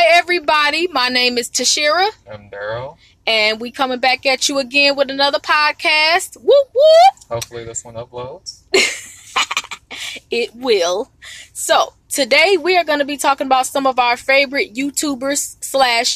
Hi, everybody. My name is Tashira. I'm Daryl. And we coming back at you again with another podcast. Whoop, whoop. Hopefully this one uploads. It will. So today we are going to be talking about some of our favorite YouTubers /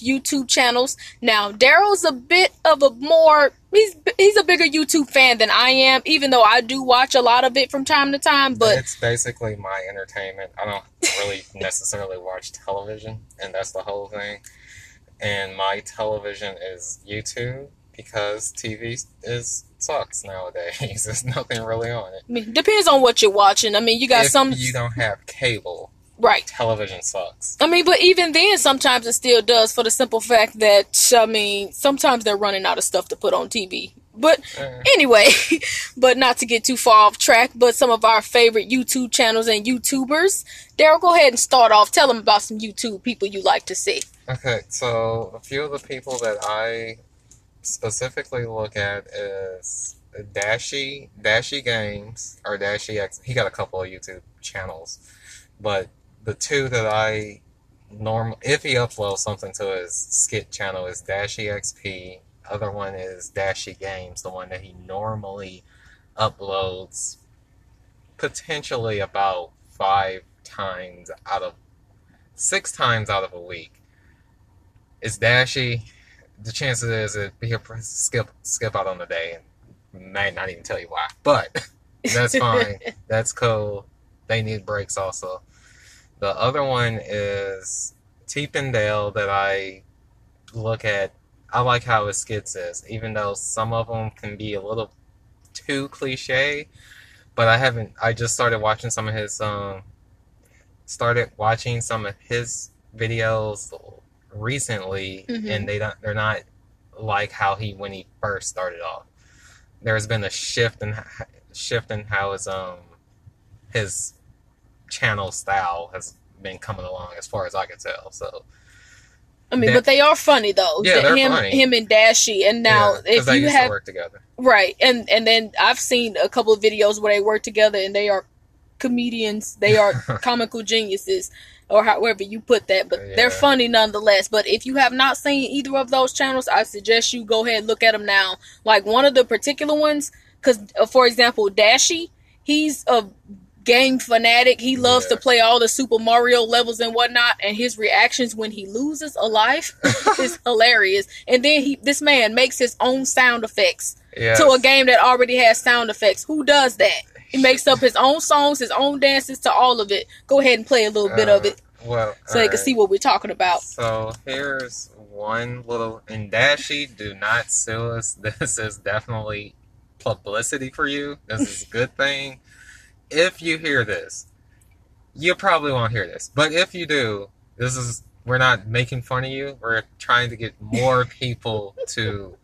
YouTube channels. Now, Daryl's a bit of a more, he's a bigger YouTube fan than I am, even though I do watch a lot of it from time to time. But it's basically my entertainment. I don't really necessarily watch television, and that's the whole thing. And my television is YouTube, because TV sucks nowadays. There's nothing really on it. I mean, depends on what you're watching. I mean, you got some... you don't have cable. Right. Television sucks. I mean, but even then, sometimes it still does, for the simple fact that, I mean, sometimes they're running out of stuff to put on TV. But anyway, but not to get too far off track, but some of our favorite YouTube channels and YouTubers. Daryl, go ahead and start off. Tell them about some YouTube people you like to see. Okay, so a few of the people that I specifically look at is Dashie Games, or DashieXP. He got a couple of YouTube channels, but the two that I normally, if he uploads something to his skit channel, is DashieXP. Other one is Dashie Games, the one that he normally uploads potentially about 6 times out of a week. It's Dashie. The chances is he'll skip out on the day and may not even tell you why. But that's fine. That's cool. They need breaks also. The other one is TPindell, that I look at. I like how his skits is, even though some of them can be a little too cliche. But I just started watching some of his videos recently, and they're not like how when he first started off. There's been a shift in how his channel style has been coming along, as far as I can tell. So I mean, but they are funny though. Yeah, they're funny. Him and Dashie, and now if they used to work together, right? And then I've seen a couple of videos where they work together, and they are comedians. They are comical geniuses, or however you put that. But they're funny nonetheless. But if you have not seen either of those channels, I suggest you go ahead and look at them now. Like one of the particular ones, because for example, Dashie, he's a game fanatic. He loves to play all the Super Mario levels and whatnot, and his reactions when he loses a life is hilarious. And then this man makes his own sound effects to a game that already has sound effects. Who does that? He makes up his own songs, his own dances to all of it. Go ahead and play a little bit of it, so they can see what we're talking about. So here's one little... And Dashie, do not sue us. This is definitely publicity for you. This is a good thing. If you hear this, you probably won't hear this, but if you do, we're not making fun of you. We're trying to get more people to,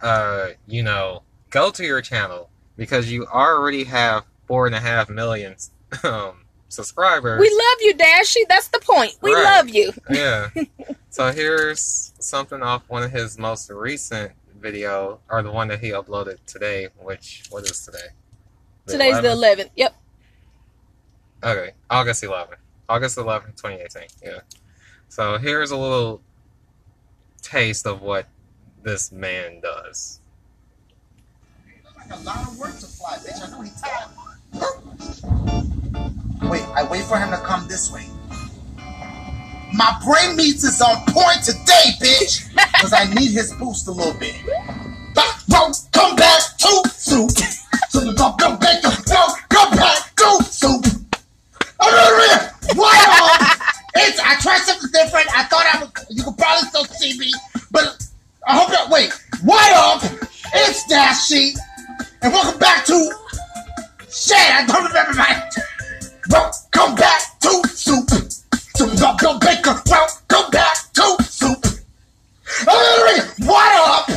go to your channel, because you already have 4.5 million subscribers. We love you, Dashie. That's the point. We love you. Yeah. So here's something off one of his most recent video, or the one that he uploaded today, what is today? Today's the 11th. Yep. Okay. August 11th. August 11th, 2018. Yeah. So here's a little taste of what this man does. Like a lot of work to fly, bitch. I know he's tired. Wait, I wait for him to come this way. My brain meets is on point today, bitch. Because I need his boost a little bit. Back roads come back too soon. So the top come back to come back to soup. I tried something different. I thought you could probably still see me, but I hope that wide off, it's Dashie. And welcome back to shit, I don't remember my come back to soup. So the top come back to come back to soup. Wide off,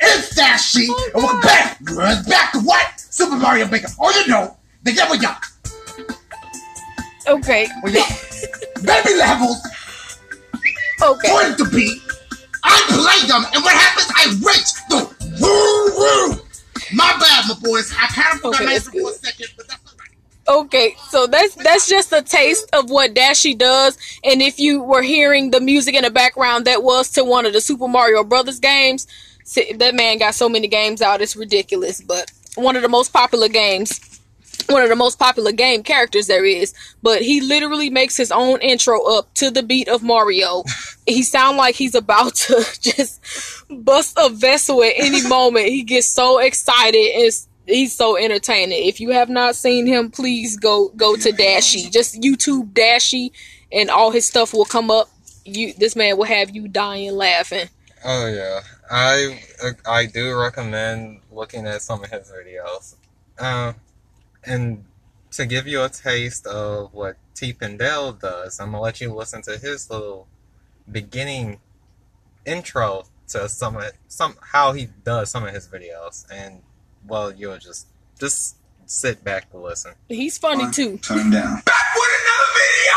it's Dashie. And welcome back. Run back to what? Super Mario Maker. Oh, you know. The devil yuck. Okay. Well, better be levels. Okay. According to be, I play them, and what happens? I reach the woo-woo. My bad, my boys. I kind of forgot my answer for a second, but that's all right. Okay, so that's just a taste of what Dashie does, and if you were hearing the music in the background, that was to one of the Super Mario Brothers games. That man got so many games out, it's ridiculous, but one of the most popular games, one of the most popular game characters there is, but he literally makes his own intro up to the beat of Mario. He sounds like he's about to just bust a vessel at any moment. He gets so excited and he's so entertaining. If you have not seen him, please go to Dashie. Just YouTube Dashie, and all his stuff will come up. This man will have you dying laughing. Oh yeah, I do recommend looking at some of his videos. And to give you a taste of what TPindell does, I'm gonna let you listen to his little beginning intro to how he does some of his videos. And well, you'll just sit back and listen. He's funny too. Turn down. Back with another video,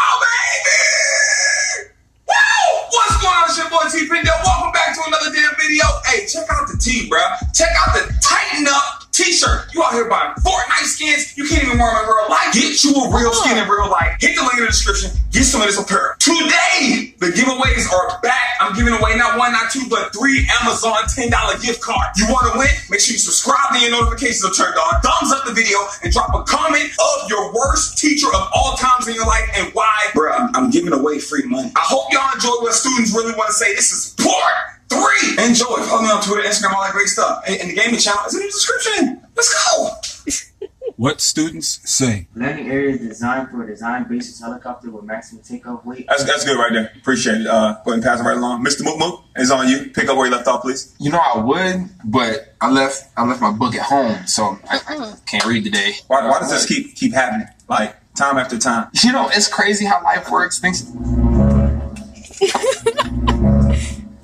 baby! Woo! What's going on? It's your boy TPindell. Welcome back to another damn video. Hey, check out the tee, bro. Check out the Tighten Up t-shirt. You out here buying Fortnite skins. You can't even wear them in real life. Get you a real skin in real life. Hit the link in the description. Get some of this apparel. Today, the giveaways are back. I'm giving away not one, not two, but three Amazon $10 gift cards. You want to win? Make sure you subscribe and your notifications are turned on. Thumbs up the video and drop a comment of your worst teacher of all times in your life and why. Bruh, I'm giving away free money. I hope y'all enjoy what students really want to say. This is part 3. Enjoy. Follow me on Twitter, Instagram, all that great stuff. And the gaming channel is in the description. Let's go. What students say. Landing area designed for a design basis helicopter with maximum takeoff weight. That's good right there. Appreciate it. Go ahead and pass it right along. Mr. Mook Mook, it's on you. Pick up where you left off, please. You know I would, but I left my book at home, so I can't read today. Why does this keep happening? Like time after time. You know, it's crazy how life works. Things.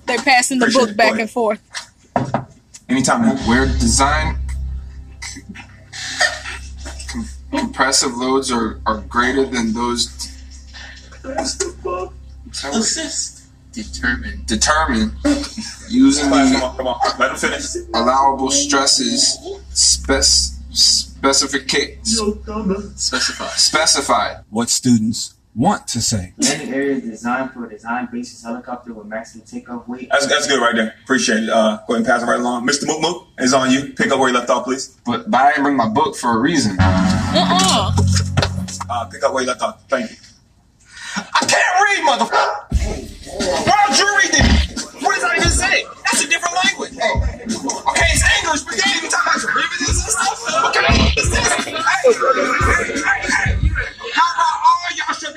They're passing the book back and forth. Anytime now. Where design compressive loads are greater than those. That's the book. Assist. Determine. Using come on. Let him finish. Allowable stresses. Specified. What students want to say. Landing area is designed for a design basis helicopter with maximum takeoff weight. That's good right there. Appreciate it. Go ahead and pass it right along. Mr. Mook Mook, it's on you. Pick up where you left off, please. But I didn't bring my book for a reason. Pick up where you left off. Thank you. I can't read, motherfucker. Why don't you read this? What does that even say? That's a different language. Oh. Okay, it's English, but they ain't even talking about derivatives and stuff. What kind of is this?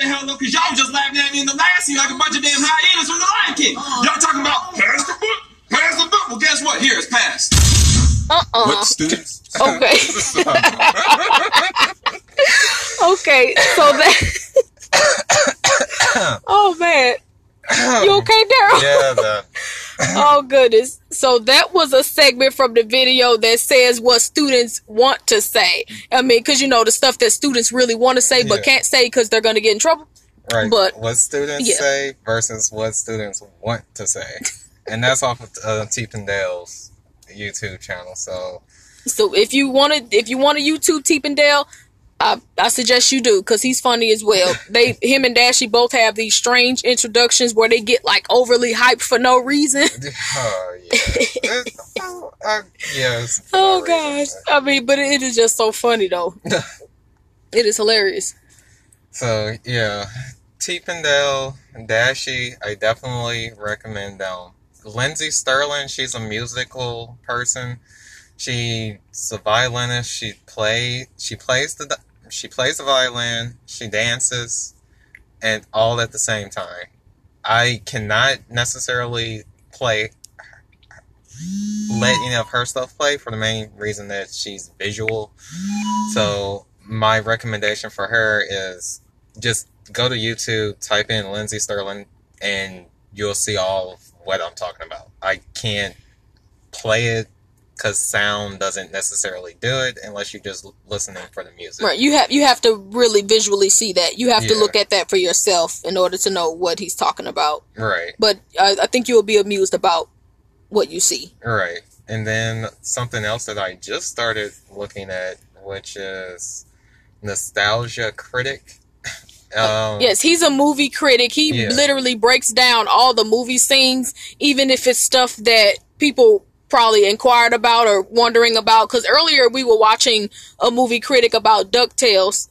Hell no, because y'all just laughing at me in the last year like a bunch of damn hyenas from the Lion King. Y'all talking about pass the book. Well, guess what? Here it's passed. What students? Okay. Okay, so that. Oh man, you okay, Daryl? Yeah. No. Oh goodness. So that was a segment from the video that says what students want to say. I mean, because you know the stuff that students really want to say but can't say because they're going to get in trouble. Right. But what students say versus what students want to say. And that's off of TPindell's YouTube channel. So if you want to YouTube TPindell, I suggest you do, because he's funny as well. Him and Dashie both have these strange introductions where they get like overly hyped for no reason. Oh, yeah. Yes. Oh, gosh. I mean, but it is just so funny, though. It is hilarious. So, yeah. TPindell and Dashie, I definitely recommend them. Lindsey Stirling, she's a musical person. She's a violinist. She plays the violin, she dances, and all at the same time. I cannot necessarily let any of her stuff play for the main reason that she's visual. So my recommendation for her is just go to YouTube, type in Lindsey Stirling, and you'll see all of what I'm talking about. I can't play it, because sound doesn't necessarily do it unless you're just listening for the music. Right, you have to really visually see that. You have to look at that for yourself in order to know what he's talking about. Right. But I think you'll be amused about what you see. Right. And then something else that I just started looking at, which is Nostalgia Critic. Yes, he's a movie critic. He literally breaks down all the movie scenes, even if it's stuff that people probably inquired about or wondering about. Because earlier we were watching a movie critic about DuckTales,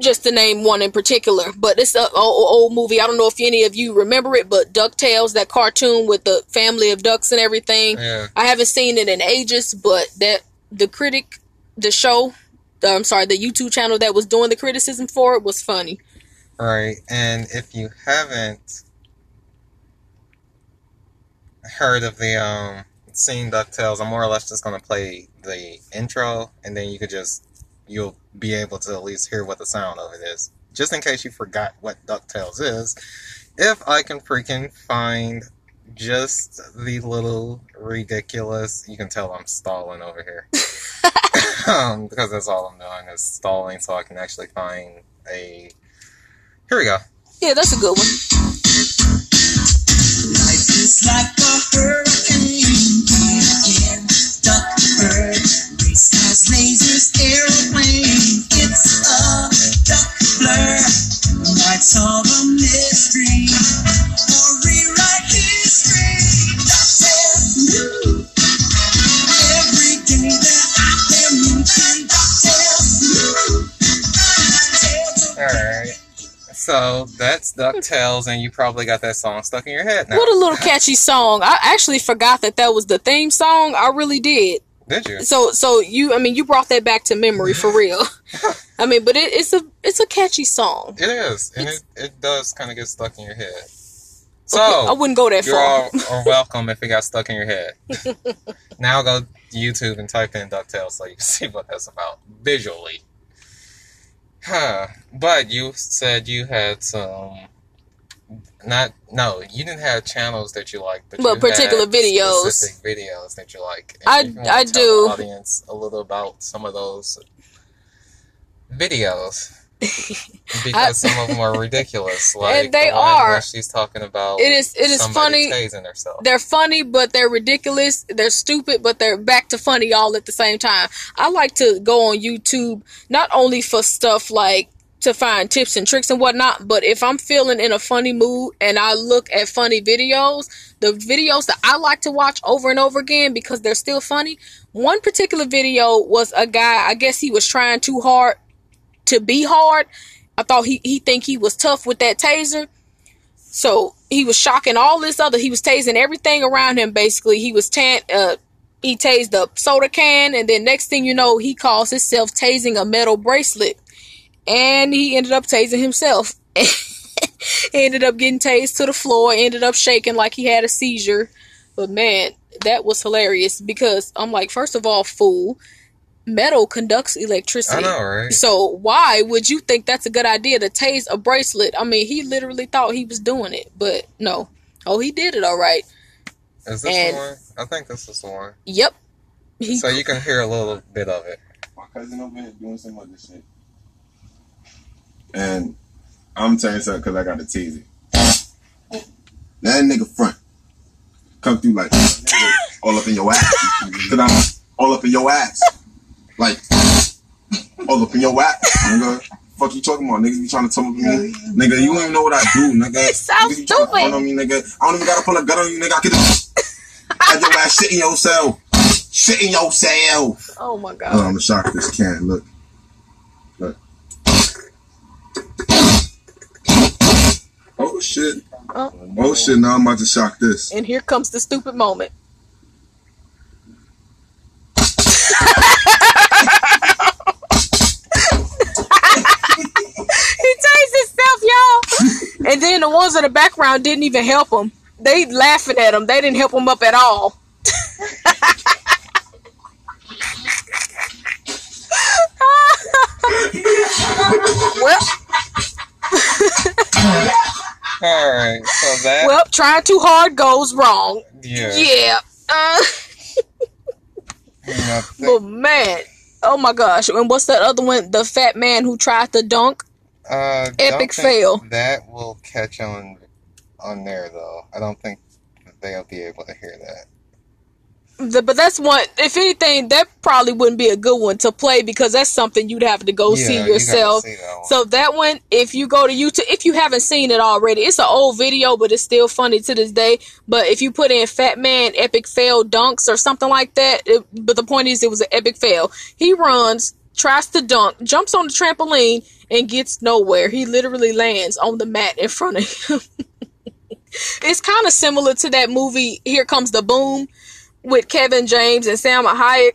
just to name one in particular. But it's an old movie. I don't know if any of you remember it, but DuckTales, that cartoon with the family of ducks and everything. Yeah. I haven't seen it in ages, but that the critic, the show, I'm sorry, the YouTube channel that was doing the criticism for it was funny. Right, and if you haven't heard of the seen DuckTales, I'm more or less just gonna play the intro, and then you could just, you'll be able to at least hear what the sound of it is, just in case you forgot what DuckTales is. If I can freaking find just the little ridiculous, you can tell I'm stalling over here. Because that's all I'm doing is stalling so I can actually find a... Here we go. Yeah, that's a good one. Life is like a hurricane. Again, duck, bird, race cars, lasers, aeroplane. It's a duck blur. Might solve a mystery or rewrite history. DuckTales. Every day that Alright, so that's DuckTales, and you probably got that song stuck in your head now. What a little catchy song. I actually forgot that that was the theme song. I really did. Did you? So you, I mean, you brought that back to memory for real. I mean, but it's a catchy song. It is, and it does kind of get stuck in your head. So okay, I wouldn't go that far. You all are welcome if it got stuck in your head. Now go to YouTube and type in DuckTales so you can see what that's about visually. But you said you had some... you didn't have channels that you liked, but you particular had videos. Specific videos that you like. I do. Tell the audience a little about some of those videos. Because some of them are ridiculous, like, and they are. She's talking about it is funny. They're funny, but they're ridiculous. They're stupid, but they're back to funny all at the same time. I like to go on YouTube not only for stuff like to find tips and tricks and whatnot, but if I'm feeling in a funny mood and I look at funny videos, the videos that I like to watch over and over again because they're still funny. One particular video was a guy. I guess he was trying too hard to be hard. I thought he was tough with that taser, so he was shocking all this other. He was tasing everything around him. Basically, he was he tased a soda can, and then next thing you know, he calls himself tasing a metal bracelet, and he ended up tasing himself. Ended up getting tased to the floor. Ended up shaking like he had a seizure. But man, that was hilarious because I'm like, first of all, fool. Metal conducts electricity. I know, right? So why would you think that's a good idea to tase a bracelet? I mean, he literally thought he was doing it, but no. Oh, he did it all right. Is this the one? I think this is the one. Yep. So you can hear a little bit of it. My cousin over here doing some other shit, and I'm turning up because I got to tease it. That nigga front come through like all up in your ass. Cause I'm all up in your ass. Like, all up in your whack, nigga. Fuck you talking about, niggas be trying to tell me, nigga, you don't even know what I do, nigga. It sounds stupid. On me, nigga. I don't even gotta pull a gun on you, nigga. I can just have your ass shit in yourself. Shit in yourself. Oh my god. I'm shocked this can. Look. Oh shit. Oh shit, now I'm about to shock this. And here comes the stupid moment. And then the ones in the background didn't even help him. They laughing at him. They didn't help him up at all. Well. All right. So that. Well, trying too hard goes wrong. Yeah. But man, oh my gosh! And what's that other one? The fat man who tried to dunk. Epic fail. That will catch on there though. I don't think they'll be able to hear that. But that's one, if anything, that probably wouldn't be a good one to play because that's something you'd have to go see yourself. So that one, if you go to YouTube, if you haven't seen it already, it's an old video, but it's still funny to this day. But if you put in Fat Man Epic Fail Dunks or something like that, but the point is it was an epic fail. He runs, tries to dunk, jumps on the trampoline, and gets nowhere. He literally lands on the mat in front of him. It's kind of similar to that movie, Here Comes the Boom, with Kevin James and Salma Hayek,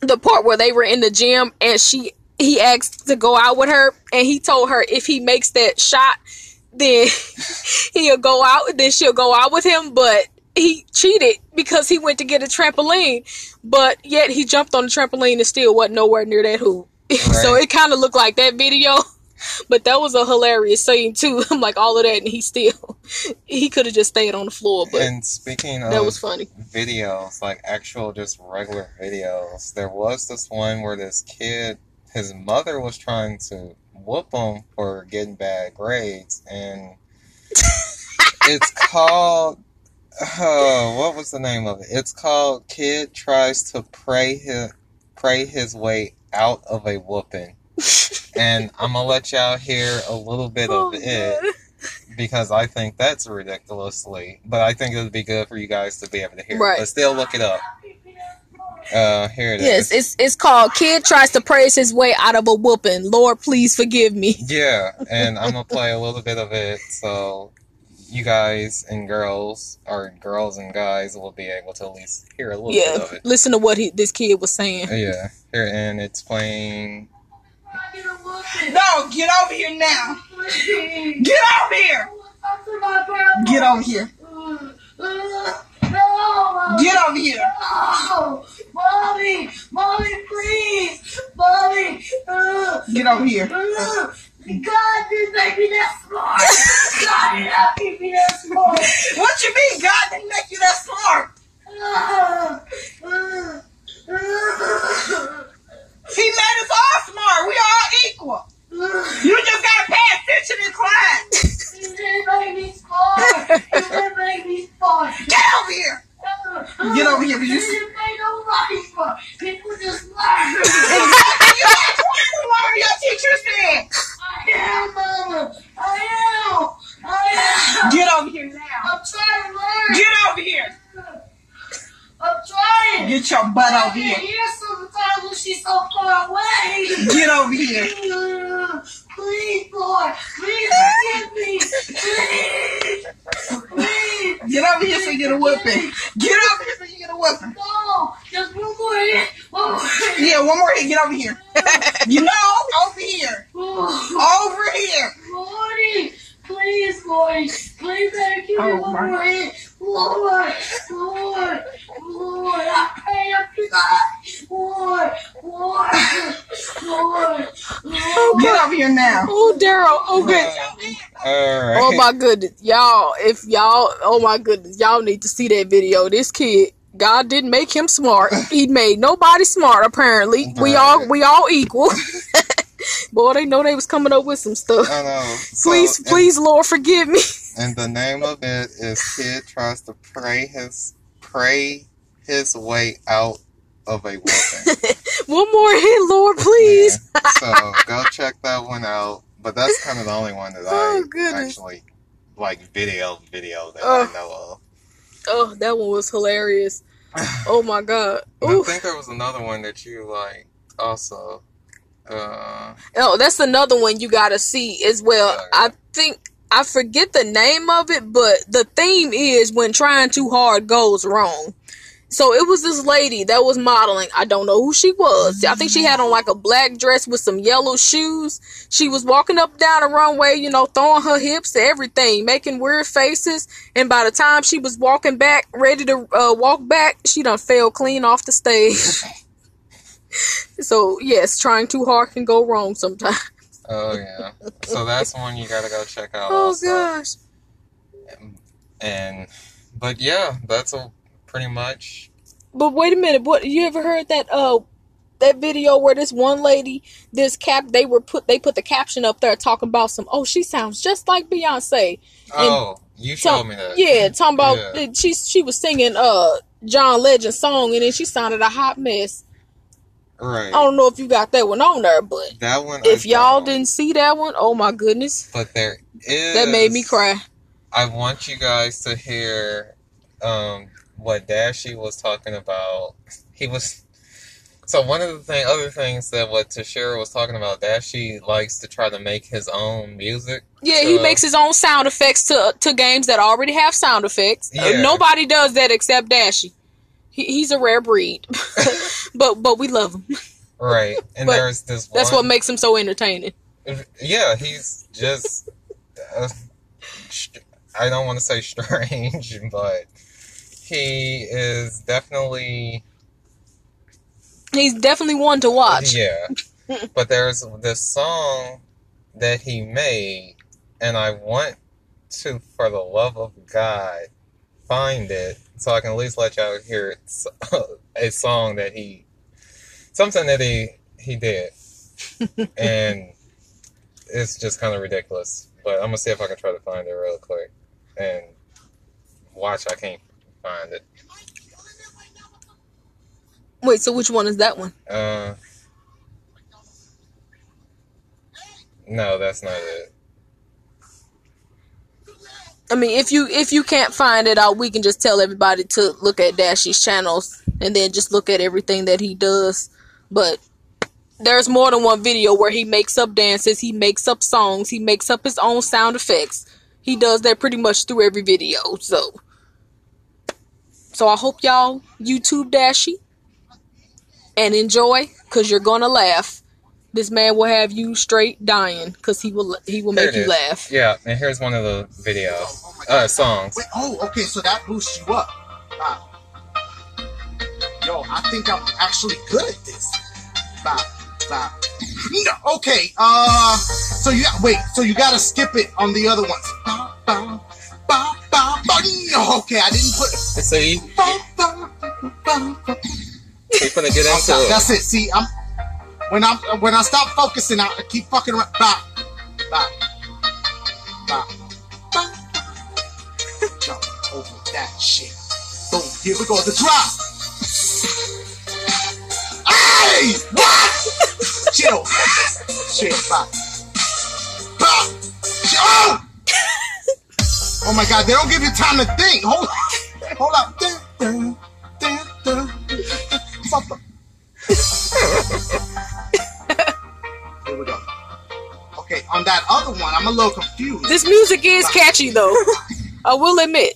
the part where they were in the gym and he asked to go out with her, and he told her if he makes that shot, then he'll go out, then she'll go out with him, but he cheated because he went to get a trampoline, but yet he jumped on the trampoline and still wasn't nowhere near that hoop. Right. So it kind of looked like that video, but that was a hilarious scene too. I'm like, all of that, and he could have just stayed on the floor. But and speaking of that was funny videos, like actual just regular videos, there was this one where this kid, his mother was trying to whoop him for getting bad grades, and it's called what was the name of it? It's called Kid Tries to Pray His Way Out of a Whooping. And I'm going to let y'all hear a little bit of it because I think that's ridiculously, but I think it would be good for you guys to be able to hear. Right. But still look it up. Here it is. Yes, it's called Kid Tries to Praise His Way Out of a Whooping. Lord, please forgive me. Yeah, and I'm going to play a little bit of it so you guys and girls, or girls and guys, will be able to at least hear a little bit of it. Listen to what this kid was saying. Yeah, here, and it's playing. No, get over here now. Get over here. Get over here. Get over here. No, mommy, mommy, please, mommy. Get over here. God didn't make me that smart. God did not make me that smart. What you mean? God didn't make you that smart. He made us all smart. We all equal. You just gotta pay attention in class. He didn't make me smart. He didn't make me smart. Get over here. Get over here. He didn't make nobody smart. People just learn. You got 20 to learn. Your teacher said. I am, Mama. I am. Get over here now. I'm trying to learn. Get over here. I'm trying. Get your butt over here. Sometimes when she's so far away. Get over here. Please, Lord. Please forgive me. Please. Please. Get over here so you get a whooping. Get over here so you get a whooping. No. Just one more hit. One more hit. Yeah, one more hit. Get over here. You know, over here. Over here. Lordy. Please, Lord. Please, better give me one more hit. Lord, Lord, Lord, I pray up to God. Lord, Lord, Lord, Lord. Get over here now. Oh, Daryl, okay. All right. Oh, my goodness. Y'all, oh, my goodness. Y'all need to see that video. This kid, God didn't make him smart. He made nobody smart, apparently. Right. We all equal. Boy, they know they was coming up with some stuff. I know. So, please, Lord, forgive me. And the name of it is Kid Tries to Pray His Way Out of a Whooping. One more hit, Lord, please. Yeah. So go check that one out. But that's kind of the only one that I actually like video that I know of. Oh, that one was hilarious. Oh my God. I think there was another one that you like also. Oh, that's another one you gotta see as well. Okay. I forget the name of it, but the theme is when trying too hard goes wrong. So it was this lady that was modeling. I don't know who she was. I think she had on like a black dress with some yellow shoes. She was walking up down the runway, throwing her hips to everything, making weird faces. And by the time she was walking back, ready to walk back, she done fell clean off the stage. So, yes, trying too hard can go wrong sometimes. Oh, yeah. So that's one you gotta go check out. Oh, also. Gosh. But yeah, that's pretty much. But wait a minute, you ever heard that, that video where this one lady, they put the caption up there talking about she sounds just like Beyonce. You showed me that. Yeah, talking about, she was singing, John Legend song and then she sounded a hot mess. Right. I don't know if you got that one on there, but that one, if y'all didn't see that one, oh my goodness. But there is. That made me cry. I want you guys to hear what Dashie was talking about. He was... So one of the other things that what Tashira was talking about, Dashie likes to try to make his own music. Yeah, he makes his own sound effects to games that already have sound effects. Yeah. Nobody does that except Dashie. He's a rare breed, but we love him. Right, and there's this one. That's what makes him so entertaining. Yeah, he's just. I don't want to say strange, but he is definitely. He's definitely one to watch. Yeah. But there's this song that he made, and I want to, for the love of God, find it so I can at least let y'all hear a song that he did. And it's just kind of ridiculous. But I'm going to see if I can try to find it real quick. And watch, I can't find it. Wait, so which one is that one? No, that's not it. I mean, if you can't find it out, we can just tell everybody to look at Dashie's channels and then just look at everything that he does. But there's more than one video where he makes up dances, he makes up songs, he makes up his own sound effects. He does that pretty much through every video. So I hope y'all YouTube Dashie. And enjoy, because you're going to laugh. This man will have you straight dying, because he will make you laugh. Yeah, and here's one of the videos. Songs. Wait, okay, so that boosts you up. Wow. Yo, I think I'm actually good at this. Bye. No, okay, so you got to skip it on the other ones. Okay, I didn't put... See? You're gonna get into it. That's it. See, when I stop focusing, I keep fucking around. Bye. Jump over that shit. Boom. Here we go. The drop. Hey, what? Chill. Bye. Oh! Oh my God! They don't give you time to think. Hold up. Here we go. Okay, on that other one, I'm a little confused. This music is catchy, though. I will admit.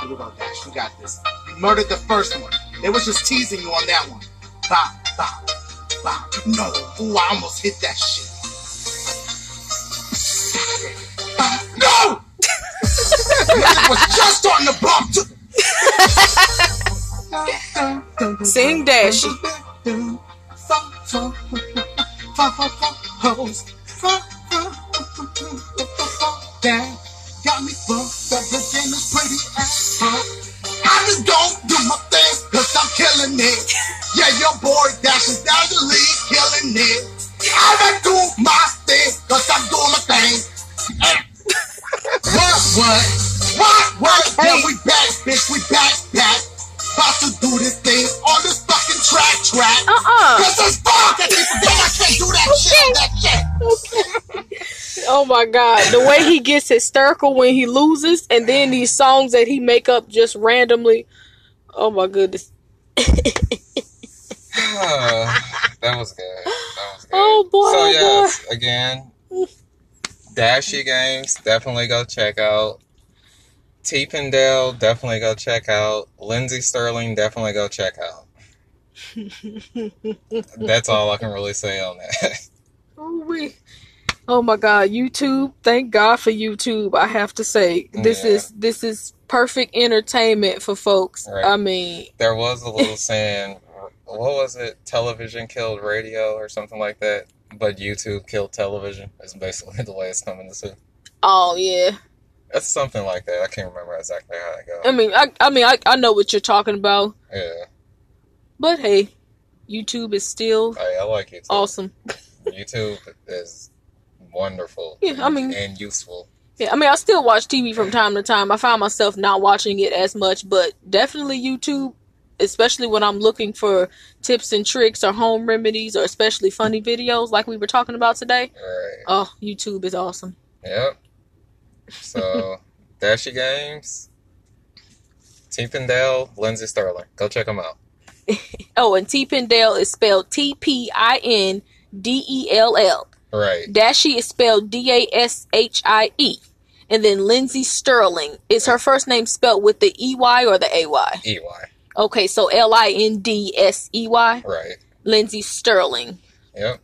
Here we go, Dash. You got this. You murdered the first one. They was just teasing you on that one. Bop. No. Ooh, I almost hit that shit. No! It was just on the bump, too. Sing Dashie. Got me fucked up. The game is pretty asshole. I just don't do my things because I'm killing it. Yeah, your boy Dashie's down the league killing it. I don't do my things because I'm doing my thing. What? Hey. Yeah, we back, bitch. We back. About to do this thing on this fucking track. Cause it's fucking people. I can't do that shit. Okay. Oh my God. The way he gets hysterical when he loses, and then these songs that he make up just randomly. Oh my goodness. That was good. Oh boy. So yes, boy. Again, Dashie Games, definitely go check out. TPindell, definitely go check out. Lindsey Stirling, definitely go check out. That's all I can really say on that. Oh my God, YouTube! Thank God for YouTube. I have to say, this is perfect entertainment for folks. Right. I mean, there was a little saying, what was it? Television killed radio or something like that. But YouTube killed television. It's basically the way it's coming to. Oh yeah. That's something like that. I can't remember exactly how it goes. I mean, I know what you're talking about. Yeah. But hey, YouTube is still. I like YouTube. Awesome. YouTube is wonderful. Yeah, and useful. Yeah, I mean, I still watch TV from time to time. I find myself not watching it as much, but definitely YouTube, especially when I'm looking for tips and tricks or home remedies or especially funny videos like we were talking about today. Right. Oh, YouTube is awesome. Yep. So, Dashie Games, TPindell, Lindsey Stirling. Go check them out. Oh, and TPindell is spelled TPINDELL. Right. Dashie is spelled DASHIE. And then Lindsey Stirling. Is her first name spelled with the EY or the AY? EY. Okay, so LINDSEY. Right. Lindsey Stirling. Yep.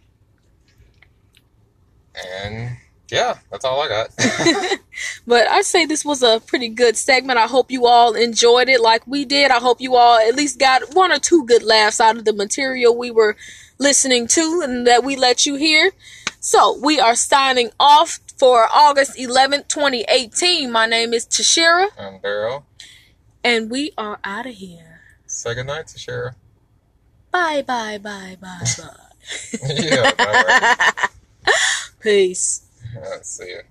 And yeah, that's all I got. But I'd say this was a pretty good segment. I hope you all enjoyed it like we did. I hope you all at least got one or two good laughs out of the material we were listening to and that we let you hear. So we are signing off for August 11th, 2018. My name is Tashira. I'm Daryl. And we are out of here. Say goodnight, Tashira. Bye, bye, bye, bye, bye. Yeah, all right. Peace. Let's see ya.